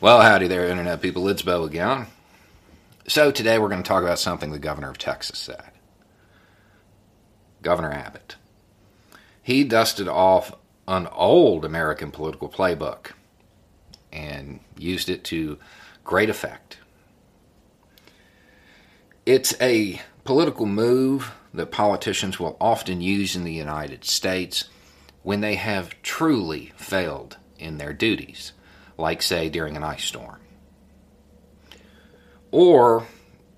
Well, howdy there, Internet people. It's Bo again. So today we're going to talk about something the governor of Texas said. Governor Abbott. He dusted off an old American political playbook and used it to great effect. It's a political move that politicians will often use in the United States when they have truly failed in their duties, like, say, during an ice storm, or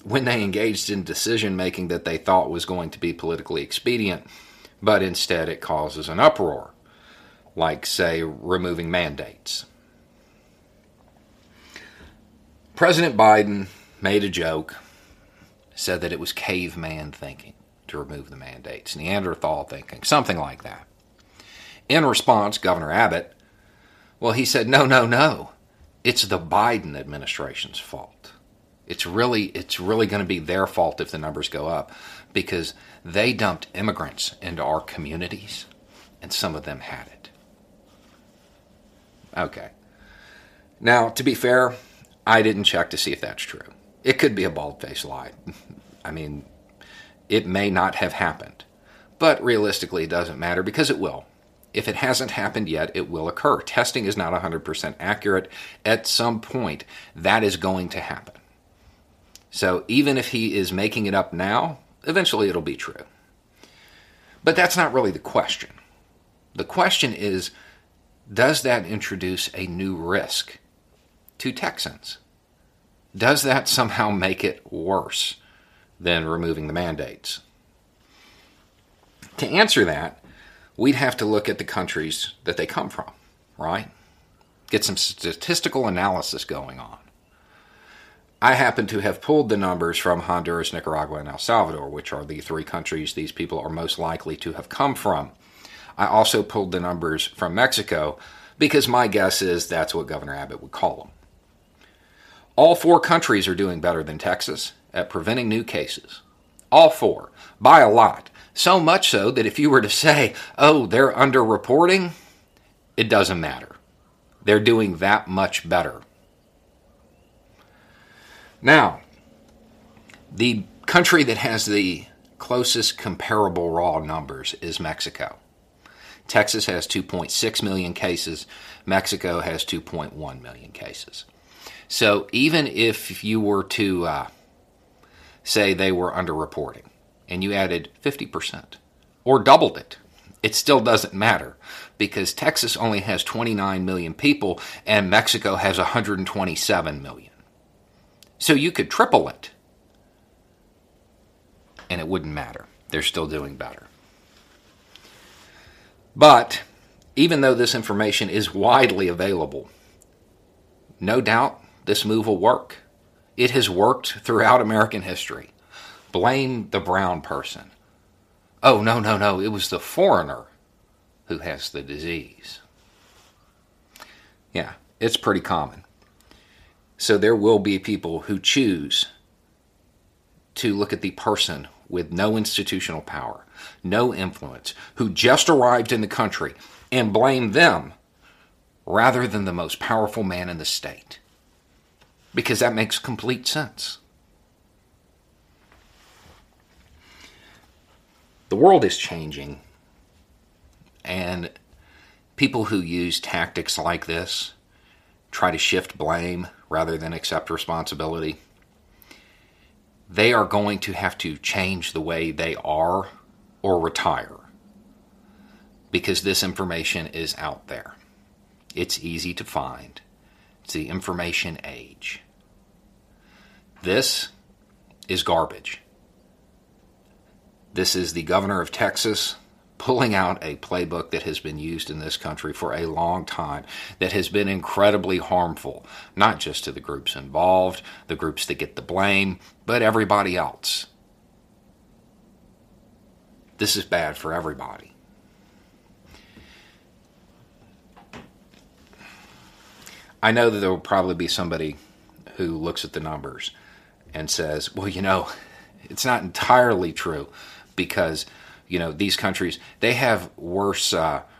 when they engaged in decision-making that they thought was going to be politically expedient, but instead it causes an uproar, like, say, removing mandates. President Biden made a joke, said that it was caveman thinking to remove the mandates, Neanderthal thinking, something like that. In response, Governor Abbott, well, he said, no. It's the Biden administration's fault. It's really going to be their fault if the numbers go up, because they dumped immigrants into our communities, and some of them had it. Okay. Now, to be fair, I didn't check to see if that's true. It could be a bald-faced lie. I mean, it may not have happened. But realistically, it doesn't matter, because it will. If it hasn't happened yet, it will occur. Testing is not 100% accurate. At some point, that is going to happen. So even if he is making it up now, eventually it'll be true. But that's not really the question. The question is, does that introduce a new risk to Texans? Does that somehow make it worse than removing the mandates? To answer that, we'd have to look at the countries that they come from, right? Get some statistical analysis going on. I happen to have pulled the numbers from Honduras, Nicaragua, and El Salvador, which are the three countries these people are most likely to have come from. I also pulled the numbers from Mexico, because my guess is that's what Governor Abbott would call them. All four countries are doing better than Texas at preventing new cases. All four, by a lot. So much so that if you were to say, oh, they're underreporting, it doesn't matter. They're doing that much better. Now, the country that has the closest comparable raw numbers is Mexico. Texas has 2.6 million cases. Mexico has 2.1 million cases. So even if you were to say they were underreporting, and you added 50% or doubled it, it still doesn't matter, because Texas only has 29 million people and Mexico has 127 million. So you could triple it, and it wouldn't matter. They're still doing better. But even though this information is widely available, no doubt this move will work. It has worked throughout American history. Blame the brown person. Oh, no, it was the foreigner who has the disease. Yeah, it's pretty common. So there will be people who choose to look at the person with no institutional power, no influence, who just arrived in the country, and blame them rather than the most powerful man in the state. Because that makes complete sense. The world is changing, and people who use tactics like this, try to shift blame rather than accept responsibility, they are going to have to change the way they are or retire, because this information is out there. It's easy to find. It's the information age. This is garbage. This is the governor of Texas pulling out a playbook that has been used in this country for a long time, that has been incredibly harmful, not just to the groups involved, the groups that get the blame, but everybody else. This is bad for everybody. I know that there will probably be somebody who looks at the numbers and says, well, you know, it's not entirely true because, you know, these countries, they have worse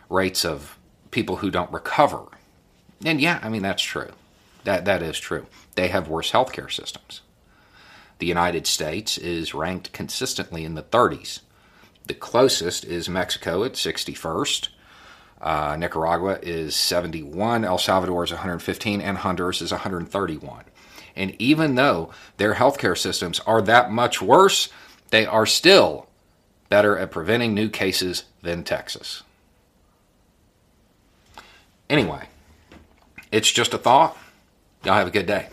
rates of people who don't recover. And yeah, I mean, that's true. That is true. They have worse healthcare systems. The United States is ranked consistently in the 30s. The closest is Mexico at 61st. Nicaragua is 71. El Salvador is 115. And Honduras is 131. And even though their healthcare systems are that much worse, they are still better at preventing new cases than Texas. Anyway, it's just a thought. Y'all have a good day.